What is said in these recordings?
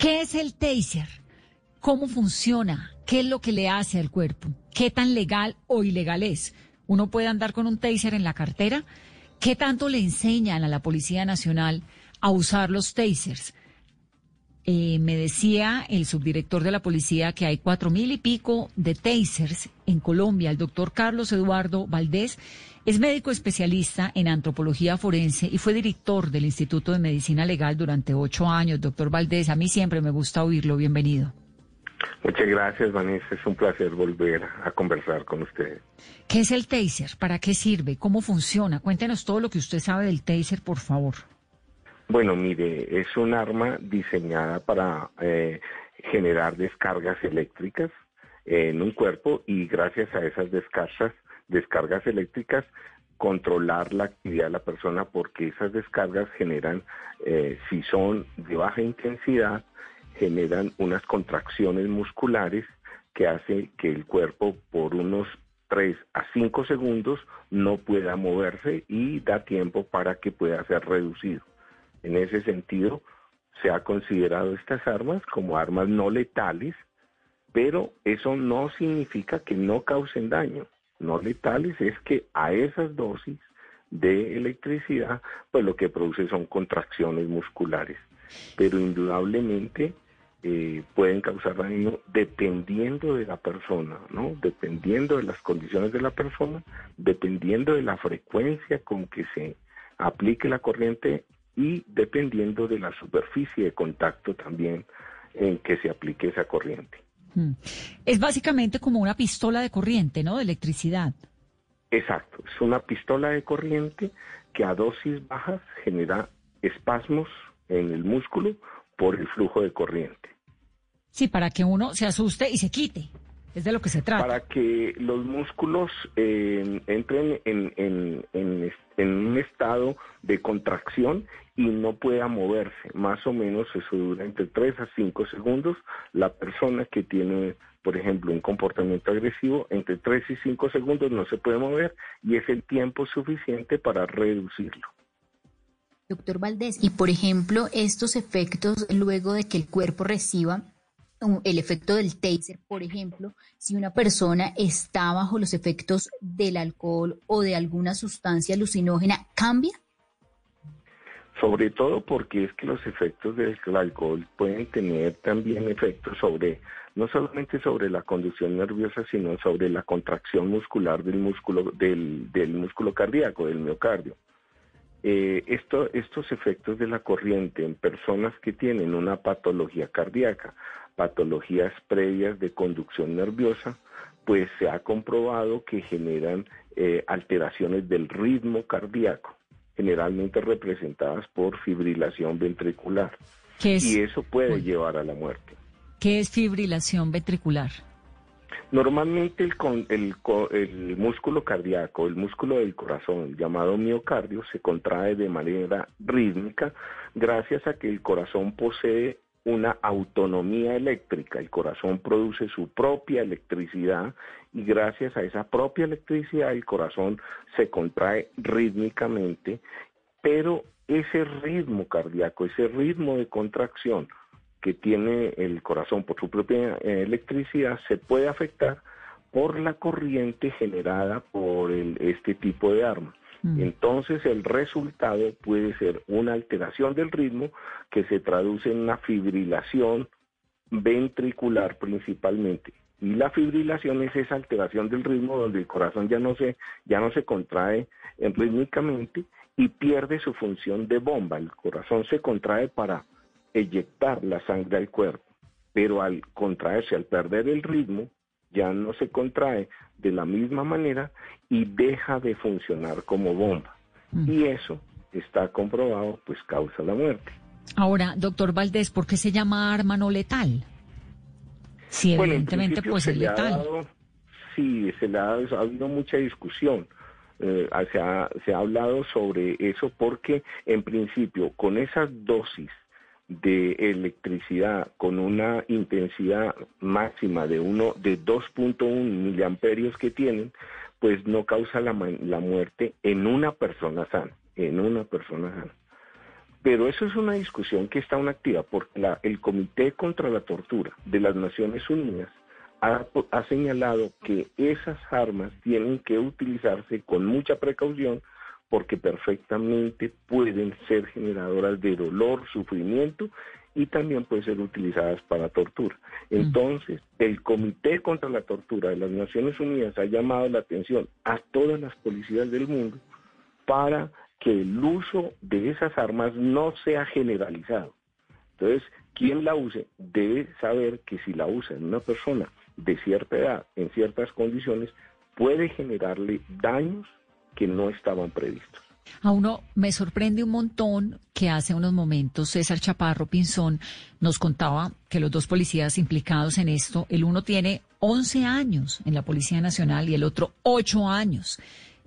¿Qué es el taser? ¿Cómo funciona? ¿Qué es lo que le hace al cuerpo? ¿Qué tan legal o ilegal es? ¿Uno puede andar con un taser en la cartera? ¿Qué tanto le enseñan a la Policía Nacional a usar los tasers? Me decía el subdirector de la policía que hay 4000 y pico de tasers en Colombia. El doctor Carlos Eduardo Valdés es médico especialista en antropología forense y fue director del Instituto de Medicina Legal durante 8 años. Doctor Valdés, a mí siempre me gusta oírlo. Bienvenido. Muchas gracias, Vanessa. Es un placer volver a conversar con usted. ¿Qué es el taser? ¿Para qué sirve? ¿Cómo funciona? Cuéntenos todo lo que usted sabe del taser, por favor. Bueno, mire, es un arma diseñada para generar descargas eléctricas en un cuerpo y gracias a esas descargas eléctricas controlar la actividad de la persona, porque esas descargas generan, si son de baja intensidad, generan unas contracciones musculares que hacen que el cuerpo por unos 3 a 5 segundos no pueda moverse y da tiempo para que pueda ser reducido. En ese sentido, se ha considerado estas armas como armas no letales, pero eso no significa que no causen daño. No letales es que a esas dosis de electricidad, pues lo que produce son contracciones musculares. Pero indudablemente pueden causar daño dependiendo de la persona, ¿no? Dependiendo de las condiciones de la persona, dependiendo de la frecuencia con que se aplique la corriente y dependiendo de la superficie de contacto también en que se aplique esa corriente. Es básicamente como una pistola de corriente, ¿no? De electricidad. Exacto, es una pistola de corriente que a dosis bajas genera espasmos en el músculo por el flujo de corriente. Sí, para que uno se asuste y se quite. Es de lo que se trata. Para que los músculos entren en un estado de contracción y no pueda moverse. Más o menos eso dura entre 3 a 5 segundos. La persona que tiene, por ejemplo, un comportamiento agresivo, entre 3 y 5 segundos no se puede mover y es el tiempo suficiente para reducirlo. Doctor Valdés, y por ejemplo, estos efectos luego de que el cuerpo reciba el efecto del taser, por ejemplo, si una persona está bajo los efectos del alcohol o de alguna sustancia alucinógena, ¿cambia? Sobre todo porque es que los efectos del alcohol pueden tener también efectos sobre, no solamente sobre la conducción nerviosa, sino sobre la contracción muscular del músculo, del músculo cardíaco, del miocardio. Estos efectos de la corriente en personas que tienen una patología cardíaca, patologías previas de conducción nerviosa, pues se ha comprobado que generan alteraciones del ritmo cardíaco, generalmente representadas por fibrilación ventricular. ¿Qué es? Y eso puede llevar a la muerte. ¿Qué es fibrilación ventricular? Normalmente el músculo cardíaco, el músculo del corazón, llamado miocardio, se contrae de manera rítmica gracias a que el corazón posee una autonomía eléctrica. El corazón produce su propia electricidad y gracias a esa propia electricidad el corazón se contrae rítmicamente, pero ese ritmo cardíaco, ese ritmo de contracción que tiene el corazón por su propia electricidad se puede afectar por la corriente generada por este tipo de arma. Entonces el resultado puede ser una alteración del ritmo que se traduce en una fibrilación ventricular principalmente. Y la fibrilación es esa alteración del ritmo donde el corazón ya no se contrae rítmicamente y pierde su función de bomba. El corazón se contrae para eyectar la sangre al cuerpo, pero al contraerse, al perder el ritmo, ya no se contrae de la misma manera y deja de funcionar como bomba. Y eso está comprobado, pues causa la muerte. Ahora, doctor Valdés, ¿por qué se llama arma no letal? Si bueno, evidentemente pues es letal. Ha habido mucha discusión. Se ha hablado sobre eso porque en principio con esas dosis de electricidad con una intensidad máxima de 2.1 miliamperios que tienen, pues no causa la muerte en una persona sana. Pero eso es una discusión que está aún activa, porque el Comité contra la Tortura de las Naciones Unidas ha señalado que esas armas tienen que utilizarse con mucha precaución, porque perfectamente pueden ser generadoras de dolor, sufrimiento, y también pueden ser utilizadas para tortura. Entonces, el Comité contra la Tortura de las Naciones Unidas ha llamado la atención a todas las policías del mundo para que el uso de esas armas no sea generalizado. Entonces, quien la use debe saber que si la usa en una persona de cierta edad, en ciertas condiciones, puede generarle daños que no estaban previstos. A uno me sorprende un montón que hace unos momentos César Chaparro Pinzón nos contaba que los dos policías implicados en esto, el uno tiene 11 años en la Policía Nacional y el otro 8 años.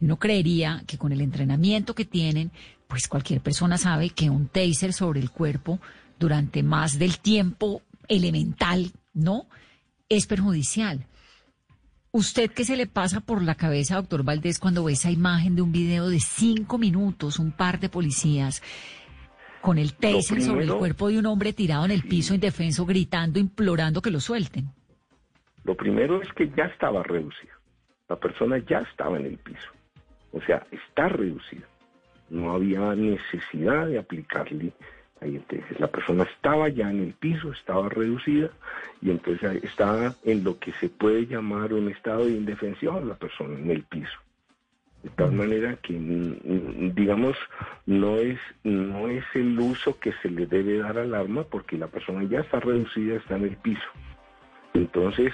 Y uno creería que con el entrenamiento que tienen, pues cualquier persona sabe que un taser sobre el cuerpo durante más del tiempo elemental, ¿no?, es perjudicial. ¿Usted qué se le pasa por la cabeza, doctor Valdés, cuando ve esa imagen de un video de 5 minutos, un par de policías con el taser sobre el cuerpo de un hombre tirado en el piso indefenso, gritando, implorando que lo suelten? Lo primero es que ya estaba reducido. La persona ya estaba en el piso. O sea, está reducida. No había necesidad de aplicarle. Ahí entonces la persona estaba ya en el piso, estaba reducida, y entonces estaba en lo que se puede llamar un estado de indefensión, la persona en el piso. De tal manera que, digamos, no es el uso que se le debe dar al arma, porque la persona ya está reducida, está en el piso. Entonces,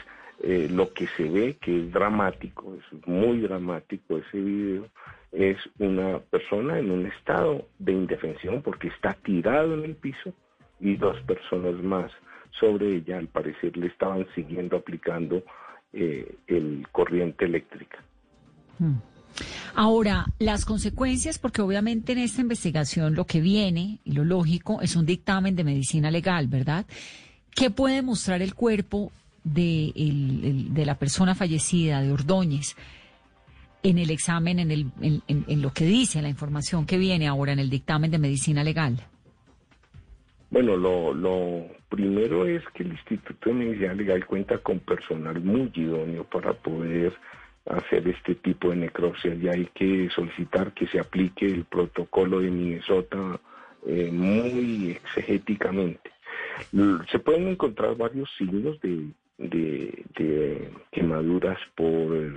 lo que se ve, que es dramático, es muy dramático ese video, es una persona en un estado de indefensión porque está tirado en el piso y 2 personas más sobre ella, al parecer, le estaban siguiendo aplicando el corriente eléctrica. Ahora, las consecuencias, porque obviamente en esta investigación lo que viene, y lo lógico, es un dictamen de medicina legal, ¿verdad? ¿Qué puede mostrar el cuerpo de la persona fallecida, de Ordóñez, en el examen, en lo que dice la información que viene ahora en el dictamen de medicina legal? Bueno, lo primero es que el Instituto de Medicina Legal cuenta con personal muy idóneo para poder hacer este tipo de necropsia, y hay que solicitar que se aplique el protocolo de Minnesota muy exegéticamente. Se pueden encontrar varios signos de quemaduras por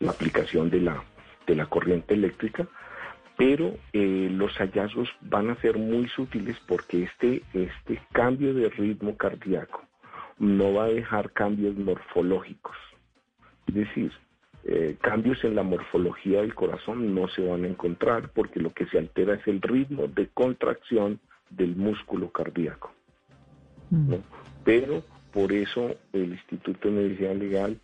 la aplicación de la corriente eléctrica, pero los hallazgos van a ser muy sutiles, porque este cambio de ritmo cardíaco no va a dejar cambios morfológicos. Es decir, cambios en la morfología del corazón no se van a encontrar, porque lo que se altera es el ritmo de contracción del músculo cardíaco, ¿no? Pero por eso el Instituto de Medicina Legal,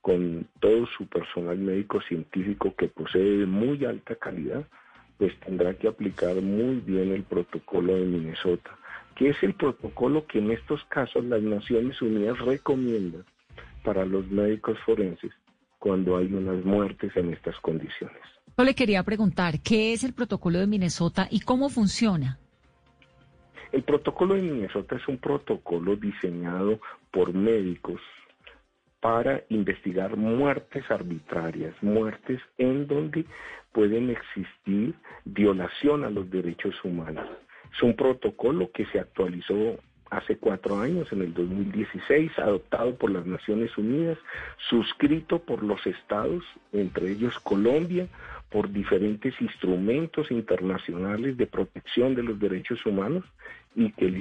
con todo su personal médico científico que posee de muy alta calidad, pues tendrá que aplicar muy bien el protocolo de Minnesota, que es el protocolo que en estos casos las Naciones Unidas recomiendan para los médicos forenses cuando hay unas muertes en estas condiciones. Yo le quería preguntar, ¿qué es el protocolo de Minnesota y cómo funciona? El protocolo de Minnesota es un protocolo diseñado por médicos para investigar muertes arbitrarias, muertes en donde pueden existir violación a los derechos humanos. Es un protocolo que se actualizó hace 4 años, en el 2016, adoptado por las Naciones Unidas, suscrito por los estados, entre ellos Colombia, por diferentes instrumentos internacionales de protección de los derechos humanos, y que el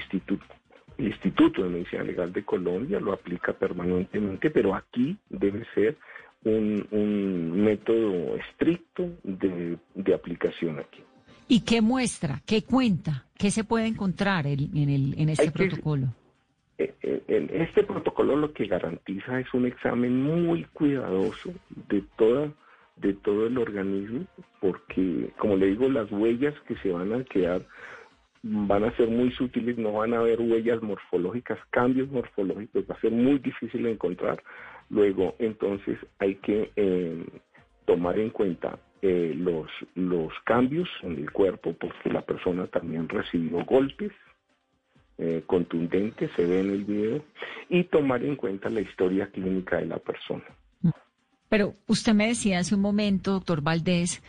Instituto de Medicina Legal de Colombia lo aplica permanentemente, pero aquí debe ser un método estricto de aplicación aquí. ¿Y qué muestra? ¿Qué cuenta? ¿Qué se puede encontrar en este protocolo? Este protocolo lo que garantiza es un examen muy cuidadoso de todo el organismo, porque, como le digo, las huellas que se van a quedar van a ser muy sutiles, no van a haber huellas morfológicas, cambios morfológicos, va a ser muy difícil encontrar. Luego, entonces, hay que tomar en cuenta los cambios en el cuerpo, porque la persona también recibió golpes contundentes, se ve en el video, y tomar en cuenta la historia clínica de la persona. Pero usted me decía hace un momento, doctor Valdés,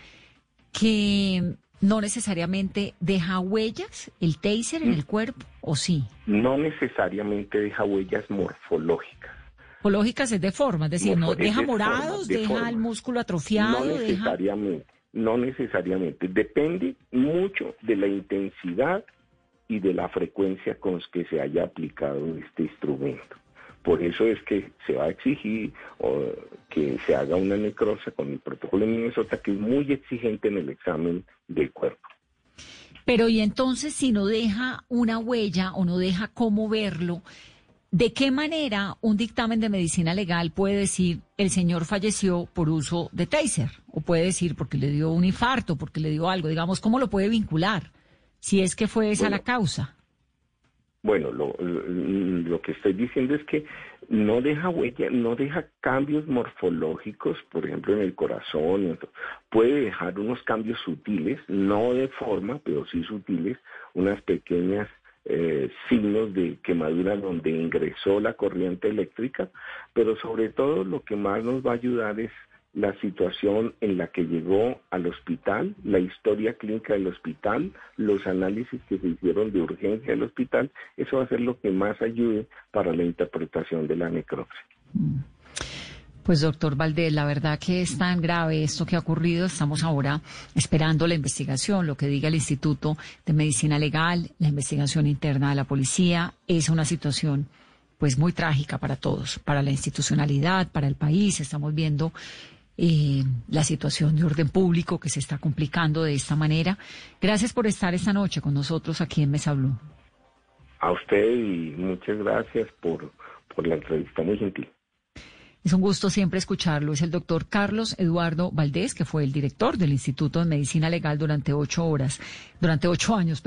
que no necesariamente deja huellas el taser en el cuerpo, ¿o sí? No necesariamente deja huellas morfológicas. Morfológicas es de forma, es decir, no deja morados, deja el músculo atrofiado. No necesariamente, no necesariamente. Depende mucho de la intensidad y de la frecuencia con que se haya aplicado este instrumento. Por eso es que se va a exigir que se haga una necropsia con el protocolo de Minnesota, que es muy exigente en el examen del cuerpo. Pero y entonces, si no deja una huella o no deja cómo verlo, ¿de qué manera un dictamen de medicina legal puede decir el señor falleció por uso de taser? O puede decir porque le dio un infarto, porque le dio algo, digamos, ¿cómo lo puede vincular? Si es que fue esa la causa. Bueno, lo que estoy diciendo es que no deja huella, no deja cambios morfológicos, por ejemplo, en el corazón. Puede dejar unos cambios sutiles, no de forma, pero sí sutiles, unas pequeñas signos de quemadura donde ingresó la corriente eléctrica, pero sobre todo lo que más nos va a ayudar es la situación en la que llegó al hospital, la historia clínica del hospital, los análisis que se hicieron de urgencia del hospital. Eso va a ser lo que más ayude para la interpretación de la necropsia. Pues, doctor Valdés, la verdad que es tan grave esto que ha ocurrido. Estamos ahora esperando la investigación, lo que diga el Instituto de Medicina Legal, la investigación interna de la policía. Es una situación pues muy trágica para todos, para la institucionalidad, para el país. Estamos viendo la situación de orden público que se está complicando de esta manera. Gracias por estar esta noche con nosotros aquí en Mesa Blue. A usted y muchas gracias por la entrevista muy gentil. Es un gusto siempre escucharlo. Es el doctor Carlos Eduardo Valdés, que fue el director del Instituto de Medicina Legal durante 8 años.